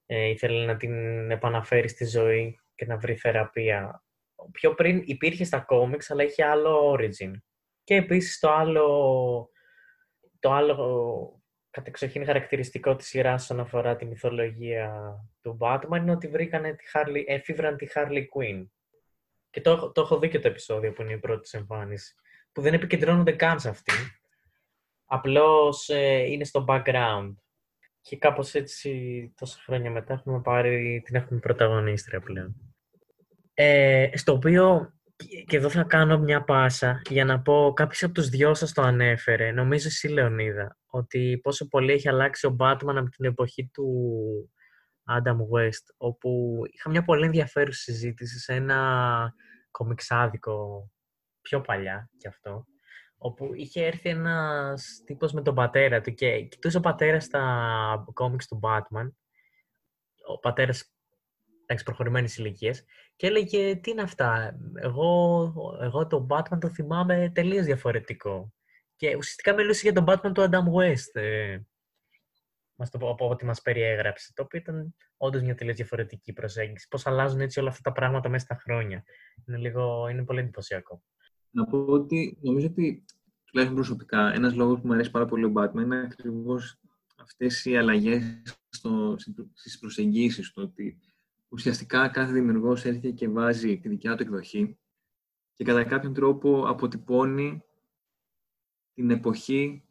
ε, ήθελε να την επαναφέρει στη ζωή και να βρει θεραπεία. Πιο πριν υπήρχε στα comics, αλλά είχε άλλο origin. Και επίσης το άλλο, το άλλο κατεξοχήν χαρακτηριστικό της σειράς όσον αφορά τη μυθολογία του Batman είναι ότι βρήκανε τη Harley, εφήβραν τη Harley Quinn. Και το, το έχω δει και το επεισόδιο που είναι η πρώτη της εμφάνιση, που δεν επικεντρώνονται καν σε αυτή. Απλώς ε, είναι στο background. Και κάπως έτσι τόσα χρόνια μετά έχουμε πάρει, την έχουμε πρωταγωνίστρια πλέον. Ε, στο οποίο, και εδώ θα κάνω μια πάσα για να πω, κάποιος από τους δυο σας το ανέφερε, νομίζω εσύ Λεωνίδα, ότι πόσο πολύ έχει αλλάξει ο Batman από την εποχή του Adam West, όπου είχα μια πολύ ενδιαφέρουσα συζήτηση σε ένα κομιξάδικο πιο παλιά κι αυτό, όπου είχε έρθει ένας τύπος με τον πατέρα του και κοιτούσε ο πατέρας στα κόμιξ του Batman, ο πατέρας προχωρημένης ηλικίας, και έλεγε τι είναι αυτά, εγώ, εγώ τον Batman το θυμάμαι τελείως διαφορετικό. Και ουσιαστικά μιλούσε για τον Batman του Adam West, ε, μας το, από ό,τι μας περιέγραψε, το οποίο ήταν όντως μια τελείως διαφορετική προσέγγιση. Πώς αλλάζουν έτσι όλα αυτά τα πράγματα μέσα στα χρόνια. Είναι, λίγο, είναι πολύ εντυπωσιακό. Να πω ότι νομίζω ότι, τουλάχιστον προσωπικά, ένας λόγος που μου αρέσει πάρα πολύ ο Batman είναι ακριβώς αυτές οι αλλαγές στο, στις προσεγγίσεις του. Ότι ουσιαστικά κάθε δημιουργός έρχεται και βάζει τη δικιά του εκδοχή και κατά κάποιον τρόπο αποτυπώνει την εποχή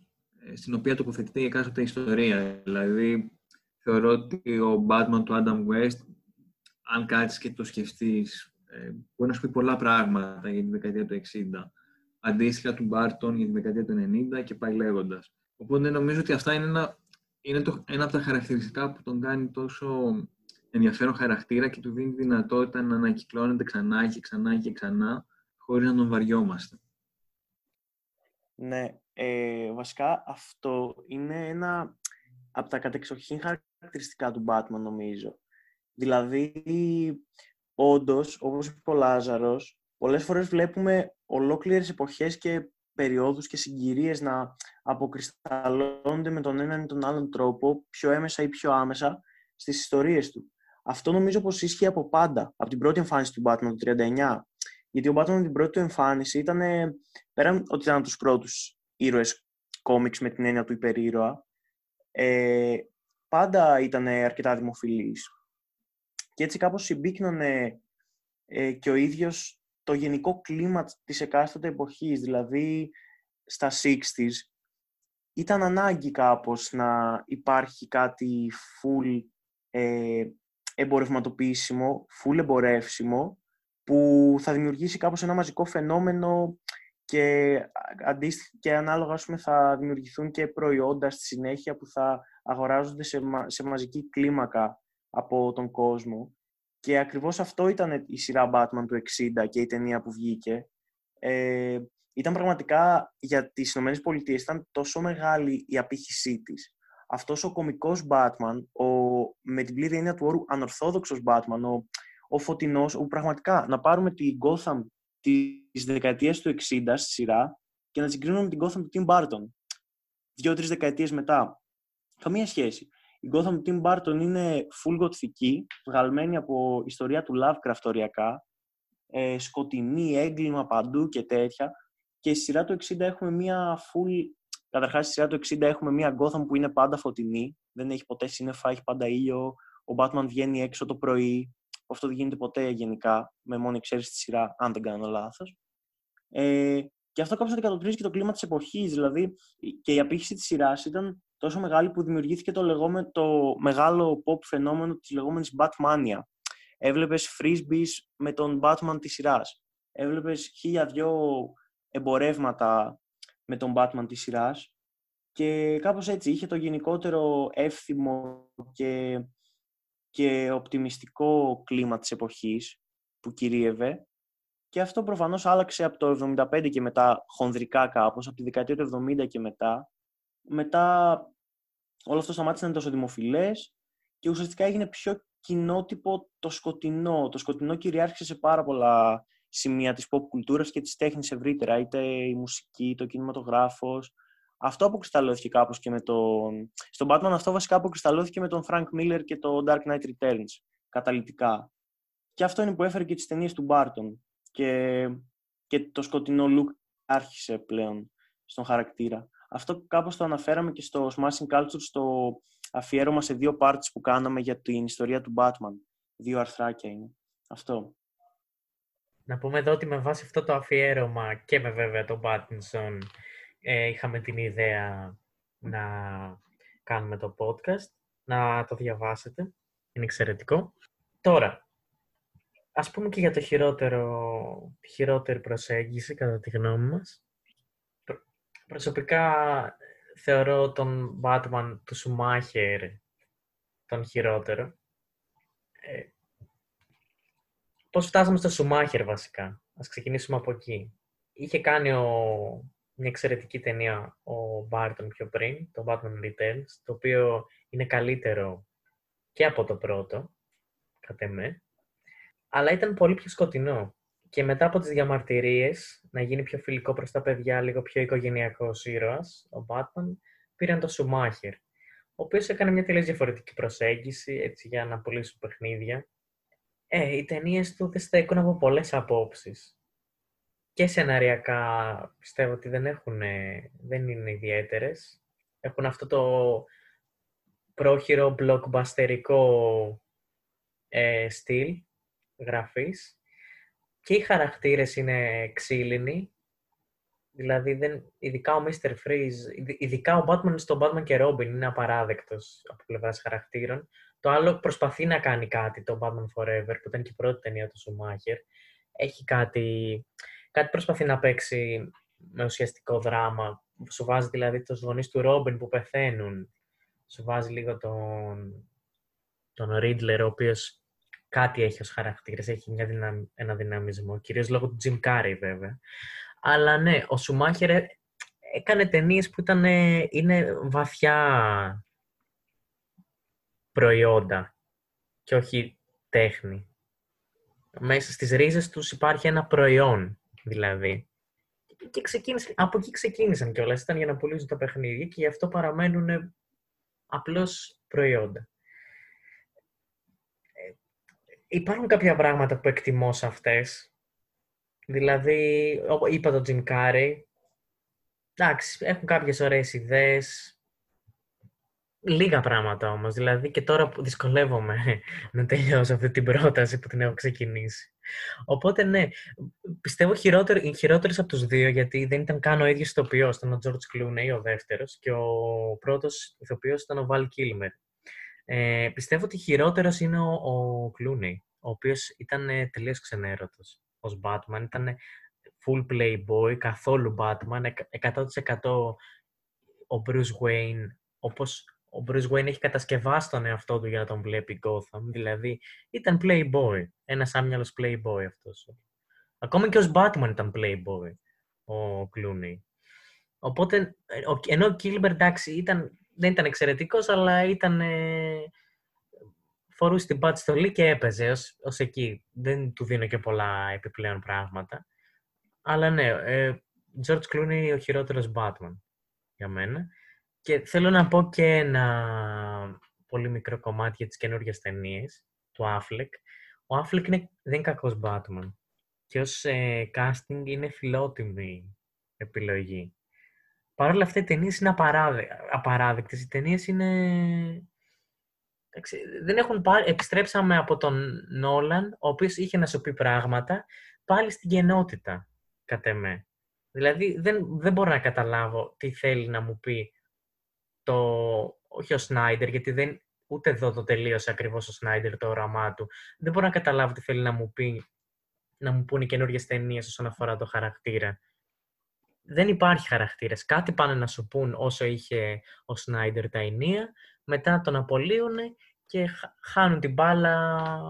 στην οποία τοποθετείται η εκάστοτε ιστορία. Δηλαδή, θεωρώ ότι ο Batman του Adam West, αν κάτσεις και το σκεφτείς, μπορεί να σου πει πολλά πράγματα για τη δεκαετία του εξήντα. Αντίστοιχα του Burton για τη δεκαετία του ενενήντα και πάει λέγοντας. Οπότε νομίζω ότι αυτά είναι ένα, είναι το, ένα από τα χαρακτηριστικά που τον κάνει τόσο ενδιαφέρον χαρακτήρα και του δίνει τη δυνατότητα να ανακυκλώνεται ξανά και ξανά και ξανά χωρίς να τον βαριόμαστε. Ναι, ε, βασικά αυτό είναι ένα από τα κατεξοχήν χαρακτηριστικά του Batman, νομίζω. Δηλαδή, όντως, όπως είπε ο Λάζαρος, πολλές φορές βλέπουμε ολόκληρες εποχές και περιόδους και συγκυρίες να αποκρισταλλώνονται με τον έναν ή τον άλλον τρόπο, πιο έμεσα ή πιο άμεσα, στις ιστορίες του. Αυτό νομίζω πως ίσχυε από πάντα, από την πρώτη εμφάνιση του Batman του χίλια εννιακόσια τριάντα εννιά. Γιατί ο Batman την πρώτη του εμφάνιση ήταν, πέραν ότι ήταν από τους πρώτους ήρωες κόμιξ με την έννοια του υπερήρωα, ε, πάντα ήταν αρκετά δημοφιλής. Και έτσι κάπως συμπίκνωνε ε, και ο ίδιος το γενικό κλίμα της εκάστοτε εποχής. Δηλαδή, στα εξήντα ήταν ανάγκη κάπως να υπάρχει κάτι full ε, εμπορευματοποιήσιμο, full εμπορεύσιμο, που θα δημιουργήσει κάπως ένα μαζικό φαινόμενο και, και ανάλογα, ας πούμε, θα δημιουργηθούν και προϊόντα στη συνέχεια που θα αγοράζονται σε, μα, σε μαζική κλίμακα από τον κόσμο. Και ακριβώς αυτό ήταν η σειρά Batman του εξήντα και η ταινία που βγήκε. Ε, ήταν πραγματικά, για τις ΗΠΑ ήταν τόσο μεγάλη η απήχησή της. Αυτός ο κωμικός Batman, ο, με την πλήρη έννοια του όρου ανορθόδοξος Batman, ο, ο φωτεινός, όπου πραγματικά να πάρουμε την Gotham της δεκαετίας του εξήντα στη σειρά και να συγκρίνουμε με την Gotham του Tim Burton δύο-τρεις δεκαετίες μετά. Καμία σχέση. Η Gotham του Tim Burton είναι full γοτθική, βγαλμένη από ιστορία του Lovecraft οριακά, ε, σκοτεινή, έγκλημα παντού και τέτοια. Και στη σειρά του εξήντα έχουμε μία full... Καταρχάς, στη σειρά του εξήντα έχουμε μία Gotham που είναι πάντα φωτεινή, δεν έχει ποτέ σύννεφα, έχει πάντα ήλιο, ο Batman βγαίνει έξω το πρωί. Αυτό δεν γίνεται ποτέ γενικά, με μόνη εξαίρεση τη σειρά, αν δεν κάνω λάθος. Ε, και αυτό κάπως αντικατοπτρίζει και το κλίμα της εποχής. Δηλαδή, και η απήχηση της σειράς ήταν τόσο μεγάλη που δημιουργήθηκε το, λεγόμε, το μεγάλο pop φαινόμενο της λεγόμενης Batmania. Έβλεπες frisbees με τον Batman της σειράς. Έβλεπες χίλια δυο εμπορεύματα με τον Batman της σειράς. Και κάπως έτσι είχε το γενικότερο εύθυμο και και οπτιμιστικό κλίμα της εποχής που κυρίευε. Και αυτό προφανώς άλλαξε από το εβδομήντα πέντε και μετά χονδρικά κάπως, από τη δεκαετία του εβδομήντα και μετά. Μετά όλο αυτό σταμάτησε να είναι τόσο δημοφιλές και ουσιαστικά έγινε πιο κοινότυπο το σκοτεινό. Το σκοτεινό κυριάρχησε σε πάρα πολλά σημεία της pop κουλτούρας και της τέχνης ευρύτερα, είτε η μουσική, το κινηματογράφος. Αυτό αποκρισταλώθηκε κάπως και με τον... Στον Batman αυτό βασικά αποκρισταλώθηκε με τον Frank Miller και το Dark Knight Returns, καταλυτικά. Και αυτό είναι που έφερε και τις ταινίες του Burton. Και, και το σκοτεινό look άρχισε πλέον στον χαρακτήρα. Αυτό κάπως το αναφέραμε και στο Smashing Culture, στο αφιέρωμα σε δύο parts που κάναμε για την ιστορία του Batman. Δύο αρθράκια είναι. Αυτό. Να πούμε εδώ ότι με βάση αυτό το αφιέρωμα και με βέβαια τον Pattinson ε, είχαμε την ιδέα να κάνουμε το podcast, να το διαβάσετε. Είναι εξαιρετικό. Τώρα, ας πούμε και για το χειρότερο, χειρότερη προσέγγιση, κατά τη γνώμη μας. Προσωπικά θεωρώ τον Batman του Σουμάχερ τον χειρότερο. Ε, πώς φτάσαμε στο Σουμάχερ βασικά. Ας ξεκινήσουμε από εκεί. Είχε κάνει ο, μια εξαιρετική ταινία ο Burton πιο πριν, το Batman Returns, το οποίο είναι καλύτερο και από το πρώτο, κατά με. Αλλά ήταν πολύ πιο σκοτεινό. Και μετά από τις διαμαρτυρίες, να γίνει πιο φιλικό προς τα παιδιά, λίγο πιο οικογενειακός ήρωας, ο Batman, πήραν τον Schumacher, ο οποίος έκανε μια τελείως διαφορετική προσέγγιση, έτσι, για να πουλήσουν παιχνίδια. Ε, οι ταινίες του δεν στέκουν από πολλές απόψεις. Και σεναριακά πιστεύω ότι δεν, έχουν, δεν είναι ιδιαίτερες. Έχουν αυτό το πρόχειρο blockbusterικό ε, στυλ γραφής. Και οι χαρακτήρες είναι ξύλινοι, δηλαδή δεν, ειδικά ο μίστερ Freeze, ειδικά ο Batman στον Batman και Robin είναι απαράδεκτος από πλευράς χαρακτήρων. Το άλλο προσπαθεί να κάνει κάτι, το Batman Forever, που ήταν και η πρώτη ταινία του Schumacher. Έχει κάτι, κάτι προσπαθεί να παίξει με ουσιαστικό δράμα. Σου βάζει δηλαδή τους γονείς του Robin που πεθαίνουν. Σου βάζει λίγο τον, τον Riddler, ο οποίος... Κάτι έχει ως χαρακτήρες, έχει μια δυναμ... ένα δυναμισμό, κυρίως λόγω του Jim Carrey βέβαια. Αλλά ναι, ο Schumacher έκανε ταινίες που ήταν, είναι βαθιά προϊόντα και όχι τέχνη. Μέσα στις ρίζες τους υπάρχει ένα προϊόν, δηλαδή. Και ξεκίνησε... Από εκεί ξεκίνησαν κιόλας, ήταν για να πουλήσουν τα παιχνίδια και γι' αυτό παραμένουν απλώς προϊόντα. Υπάρχουν κάποια πράγματα που εκτιμώ σε αυτές. Δηλαδή, είπα το Jim Carrey. Εντάξει, έχουν κάποιες ωραίες ιδέες. Λίγα πράγματα όμως. Δηλαδή, και τώρα που δυσκολεύομαι να τελειώσω αυτή την πρόταση που την έχω ξεκινήσει. Οπότε, ναι, πιστεύω χειρότερες από τους δύο, γιατί δεν ήταν καν ο ίδιος ηθοποιός. Ήταν ο George Clooney, ο δεύτερος, και ο πρώτος ηθοποιός ήταν ο Val Kilmer. Ε, πιστεύω ότι χειρότερος είναι ο, ο Clooney, ο οποίος ήταν ε, τελείως ξενέρωτος ως Batman. Ήταν full playboy, καθόλου Batman, εκατό τοις εκατό ο Bruce Wayne, όπως ο Bruce Wayne έχει κατασκευάσει τον εαυτό του για να τον βλέπει Gotham. Δηλαδή ήταν playboy, ένας άμυαλος playboy αυτός. Ακόμα και ως Batman ήταν playboy ο Clooney. Οπότε, ενώ ο Kilmer, εντάξει, ήταν... Δεν ήταν εξαιρετικός, αλλά ήταν, ε, φορούσε την πατστολή και έπαιζε ως, ως εκεί. Δεν του δίνω και πολλά επιπλέον πράγματα. Αλλά ναι, ε, George Clooney ο χειρότερος Batman για μένα. Και θέλω να πω και ένα πολύ μικρό κομμάτι για τις καινούργιες ταινίες του Affleck. Ο Affleck είναι, δεν είναι κακός Batman. Και ως ε, casting είναι φιλότιμη επιλογή. Παρ' όλα αυτά, οι ταινίες είναι απαράδε... απαράδεκτες. Οι ταινίες είναι... Δεν έχουν πάρει... Επιστρέψαμε από τον Νόλαν, ο οποίος είχε να σου πει πράγματα, πάλι στην γενότητα, κατ' εμέ. Δηλαδή, δεν, δεν μπορώ να καταλάβω τι θέλει να μου πει το... όχι ο Σνάιντερ, γιατί δεν... ούτε εδώ το τελείωσε ακριβώς ο Σνάιντερ το όραμά του. Δεν μπορώ να καταλάβω τι θέλει να μου πει, να μου πούν οι καινούργιες ταινίες όσον αφορά το χαρακτήρα. Δεν υπάρχει χαρακτήρες. Κάτι πάνε να σου πούν όσο είχε ο Σνάιντερ τα ενία, μετά τον απολύουνε και χάνουν την μπάλα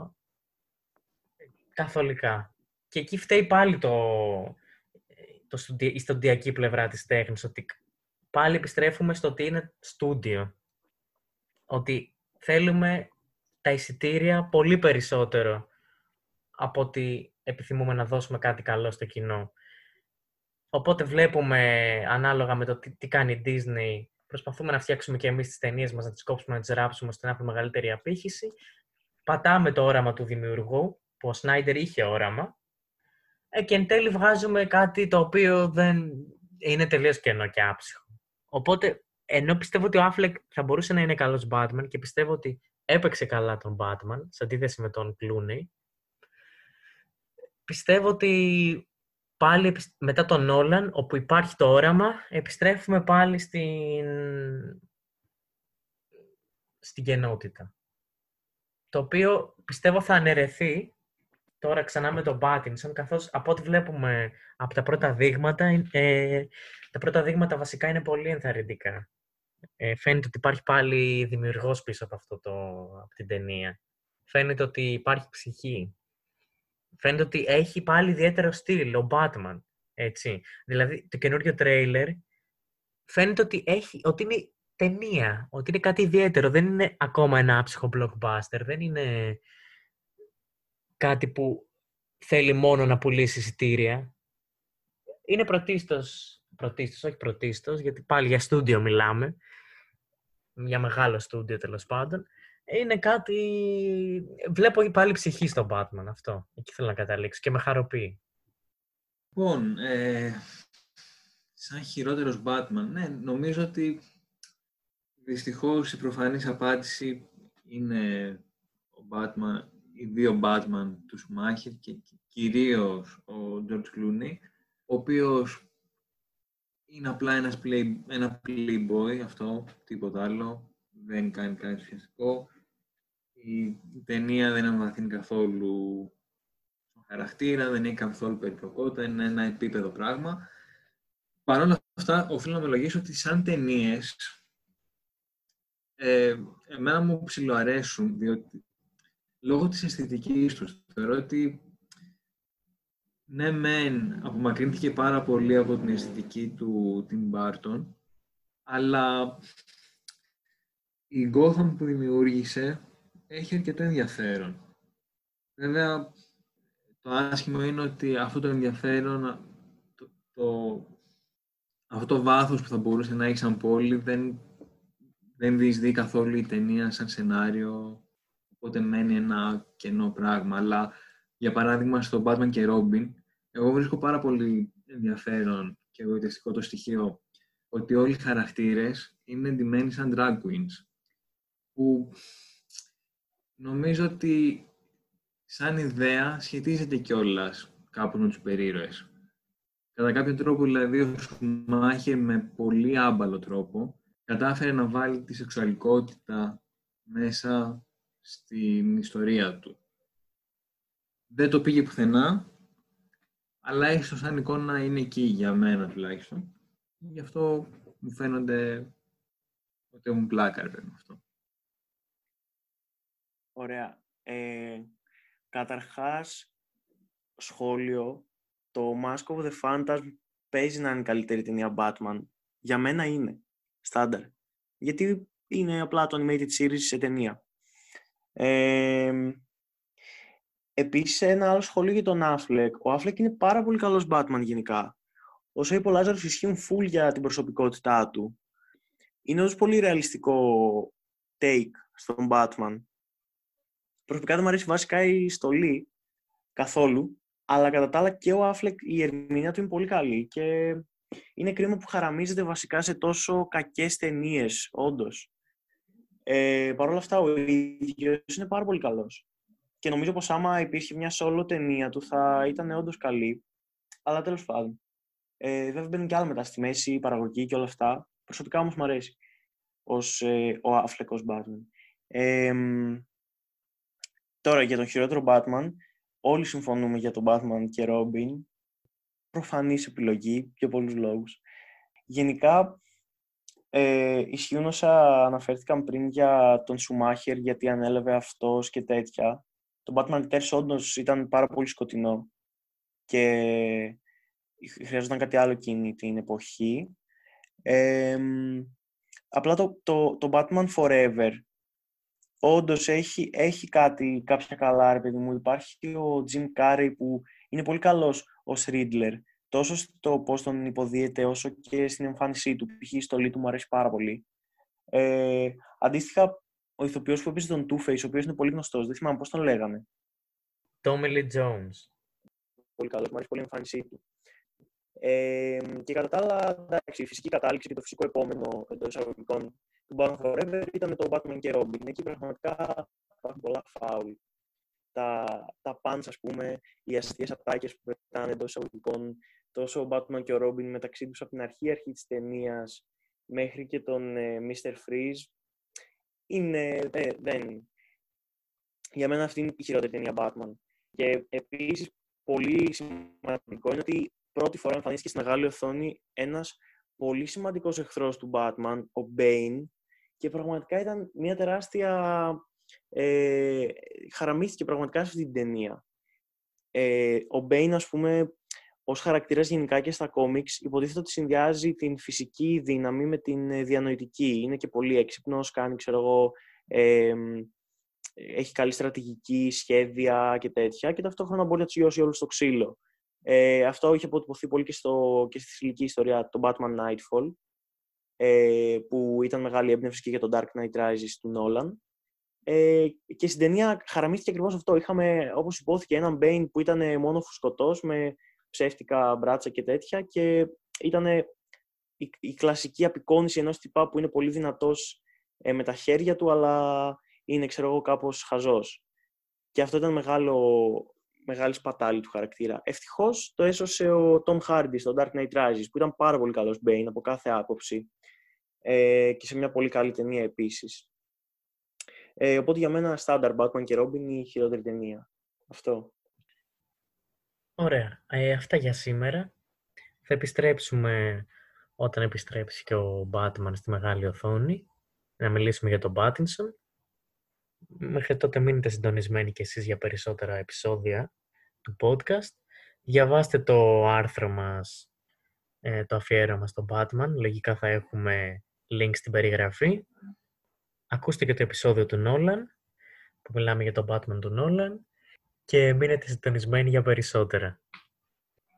καθολικά. Και εκεί φταίει πάλι το, το στουντι, η στοντιακή πλευρά της τέχνης, ότι πάλι επιστρέφουμε στο ότι είναι στούντιο. Ότι θέλουμε τα εισιτήρια πολύ περισσότερο από ότι επιθυμούμε να δώσουμε κάτι καλό στο κοινό. Οπότε βλέπουμε, ανάλογα με το τι, τι κάνει η Disney, προσπαθούμε να φτιάξουμε και εμείς τις ταινίες μας, να τις κόψουμε, να τις ράψουμε, ώστε να έχουμε μεγαλύτερη απήχηση. Πατάμε το όραμα του δημιουργού, που ο Σνάιντερ είχε όραμα, και εν τέλει βγάζουμε κάτι το οποίο δεν είναι τελείως κενό και άψυχο. Οπότε, ενώ πιστεύω ότι ο Affleck θα μπορούσε να είναι καλός Batman και πιστεύω ότι έπαιξε καλά τον Batman, σε αντίθεση με τον Clooney, πιστεύω ότι πάλι μετά τον Nolan, όπου υπάρχει το όραμα, επιστρέφουμε πάλι στην, στην κενότητα. Το οποίο πιστεύω θα αναιρεθεί τώρα ξανά με τον Pattinson, καθώς από ό,τι βλέπουμε από τα πρώτα δείγματα, ε, τα πρώτα δείγματα βασικά είναι πολύ ενθαρρυντικά. Ε, φαίνεται ότι υπάρχει πάλι δημιουργός πίσω από, αυτό το, από την ταινία. Φαίνεται ότι υπάρχει ψυχή. Φαίνεται ότι έχει πάλι ιδιαίτερο στυλ ο Batman, έτσι. Δηλαδή, το καινούριο τρέιλερ φαίνεται ότι, έχει, ότι είναι ταινία, ότι είναι κάτι ιδιαίτερο. Δεν είναι ακόμα ένα άψυχο blockbuster, δεν είναι κάτι που θέλει μόνο να πουλήσει εισιτήρια. Είναι πρωτίστως, πρωτίστως, όχι πρωτίστως, γιατί πάλι για στούντιο μιλάμε, για μεγάλο στούντιο τέλος πάντων. Είναι κάτι... Βλέπω πάλι ψυχή στον Batman, αυτό. Εκεί θέλω να καταλήξω και με χαροποιεί. Λοιπόν, ε, σαν χειρότερος Batman, ναι, νομίζω ότι δυστυχώς η προφανής απάντηση είναι ο Batman, οι δύο Batman, του Schumacher και κυρίως ο George Clooney, ο οποίος είναι απλά ένας play, ένα playboy, αυτό, τίποτα άλλο. Δεν κάνει κάτι ουσιαστικό. Η ταινία δεν αναβαθύνει καθόλου χαρακτήρα, δεν έχει καθόλου περιπλοκότητα, είναι ένα επίπεδο πράγμα. Παρ' όλα αυτά, οφείλω να ομολογήσω ότι σαν ταινίες ε, εμένα μου ψιλοαρέσουν, διότι λόγω της αισθητικής τους θεωρώ ότι ναι μεν απομακρύνθηκε πάρα πολύ από την αισθητική του Tim Burton, αλλά η Gotham που δημιούργησε έχει αρκετό ενδιαφέρον. Βέβαια, το άσχημο είναι ότι αυτό το ενδιαφέρον, το, το, αυτό το βάθος που θα μπορούσε να έχει σαν πόλη, δεν, δεν διεισδύει καθόλου η ταινία σαν σενάριο, οπότε μένει ένα κενό πράγμα. Αλλά, για παράδειγμα, στο Batman και Robin, εγώ βρίσκω πάρα πολύ ενδιαφέρον και εγωιτευτικό το στοιχείο ότι όλοι οι χαρακτήρες είναι ντυμένοι σαν drag queens, που νομίζω ότι σαν ιδέα σχετίζεται κιόλας κάπου με τους περίρωες. Κατά κάποιο τρόπο, δηλαδή, ο Schumacher με πολύ άμπαλο τρόπο κατάφερε να βάλει τη σεξουαλικότητα μέσα στην ιστορία του. Δεν το πήγε πουθενά, αλλά ίσως σαν εικόνα είναι εκεί για μένα τουλάχιστον. Γι' αυτό μου φαίνονται ότι μου πλάκαρε με αυτό. Ωραία. Ε, καταρχάς, σχόλιο, το Mask of the Fantasms παίζει να είναι καλύτερη ταινία Batman. Για μένα είναι. Στάνταρ. Γιατί είναι απλά το animated series σε ταινία. Ε, επίσης, ένα άλλο σχόλιο για τον Affleck. Ο Affleck είναι πάρα πολύ καλός Batman γενικά. Όσο είπε ο Λάζαρος, ισχύουν φουλ για την προσωπικότητά του. Είναι όντως πολύ ρεαλιστικό take στον Batman. Προσωπικά δεν μου αρέσει βασικά η στολή καθόλου, αλλά κατά τα άλλα και ο Affleck, η ερμηνεία του είναι πολύ καλή και είναι κρίμα που χαραμίζεται βασικά σε τόσο κακές ταινίες, όντως. Ε, παρ' όλα αυτά, ο ίδιος είναι πάρα πολύ καλός. Και νομίζω πως άμα υπήρχε μια solo ταινία του θα ήταν όντως καλή, αλλά τέλος πάντων. Ε, βέβαια μπαίνουν και άλλα μετά στη μέση, η παραγωγή και όλα αυτά. Προσωπικά όμως μου αρέσει ως, ε, ο αφλεκός Batman. Ε, τώρα για τον χειρότερο Batman. Όλοι συμφωνούμε για τον Batman και Robin. Προφανής επιλογή για πολλούς λόγους. Γενικά Ε, ισχύουν όσα αναφέρθηκαν πριν για τον Σουμάχερ, γιατί ανέλαβε αυτός και τέτοια. Το Batman Returns όντως ήταν πάρα πολύ σκοτεινό και χρειαζόταν κάτι άλλο εκείνη την εποχή. Ε, απλά το, το, το Batman Forever όντως έχει, έχει κάτι, κάποια καλά, ρε παιδί μου. Υπάρχει ο Jim Carrey που είναι πολύ καλός ως Riddler, τόσο στο πώς τον υποδίεται όσο και στην εμφάνισή του. Π.χ. η στολή του μου αρέσει πάρα πολύ. Ε, αντίστοιχα, ο ηθοποιός που έπαιζε τον Two-Face, ο οποίος είναι πολύ γνωστός, δεν θυμάμαι πώς τον λέγανε. Tommy Lee Jones. Πολύ καλός, μου αρέσει πολύ η εμφάνισή του. Ε, και κατά τα άλλα, εντάξει, η φυσική κατάληξη και το φυσικό επόμενο εντός εισαγωγικών του Batman Forever ήταν το Batman και Robin. Εκεί πραγματικά υπάρχουν πολλά φάουλ. Τα, τα punch, ας πούμε, οι αστείες ατάκες που πετάνε εντός εισαγωγικών, τόσο ο Batman και ο Robin μεταξύ τους από την αρχή-αρχή της ταινίας μέχρι και τον ε, μίστερ Freeze, είναι, ε, δεν για μένα αυτή είναι η χειρότερη ταινία Batman. Και επίσης, πολύ σημαντικό είναι ότι πρώτη φορά εμφανίστηκε στη μεγάλη οθόνη ένας πολύ σημαντικός εχθρός του Batman, ο Bane, και πραγματικά ήταν μια τεράστια... Ε, χαραμίστηκε πραγματικά σε αυτή την ταινία. Ε, ο Bane, ας πούμε, ως χαρακτήρας γενικά και στα κόμιξ, υποτίθεται ότι συνδυάζει την φυσική δύναμη με την διανοητική. Είναι και πολύ έξυπνος, κάνει, ξέρω εγώ, ε, έχει καλή στρατηγική, σχέδια και τέτοια, και ταυτόχρονα μπορεί να τους λιώσει όλους στο ξύλο. Ε, αυτό είχε αποτυπωθεί πολύ και, στο, και στη θηλυκή ιστορία, το Batman Nightfall, ε, που ήταν μεγάλη έμπνευση και για το Dark Knight Rises του Nolan. Ε, και στην ταινία χαραμίστηκε ακριβώς αυτό. Είχαμε, όπως υπόθηκε, έναν Bane που ήταν μόνο φουσκωτός με ψεύτικα μπράτσα και τέτοια, και ήταν η, η κλασική απεικόνιση ενός τυπά που είναι πολύ δυνατός ε, με τα χέρια του, αλλά είναι, ξέρω εγώ, κάπως χαζός. Και αυτό ήταν μεγάλο, μεγάλη σπατάλη του χαρακτήρα. Ευτυχώς το έσωσε ο Tom Hardy στο Dark Knight Rises, που ήταν πάρα πολύ καλός Bane από κάθε άποψη, ε, και σε μια πολύ καλή ταινία επίσης. Ε, οπότε για μένα στάνταρ Batman και Robin η χειρότερη ταινία. Αυτό. Ωραία. Ε, αυτά για σήμερα. Θα επιστρέψουμε όταν επιστρέψει και ο Batman στη μεγάλη οθόνη, να μιλήσουμε για τον Pattinson. Μέχρι τότε μείνετε συντονισμένοι κι εσείς για περισσότερα επεισόδια του podcast. Διαβάστε το άρθρο μας, ε, το αφιέρωμα στον Batman. Λογικά θα έχουμε link στην περιγραφή. Ακούστε και το επεισόδιο του Nolan, που μιλάμε για τον Batman του Nolan, και μείνετε συντονισμένοι για περισσότερα.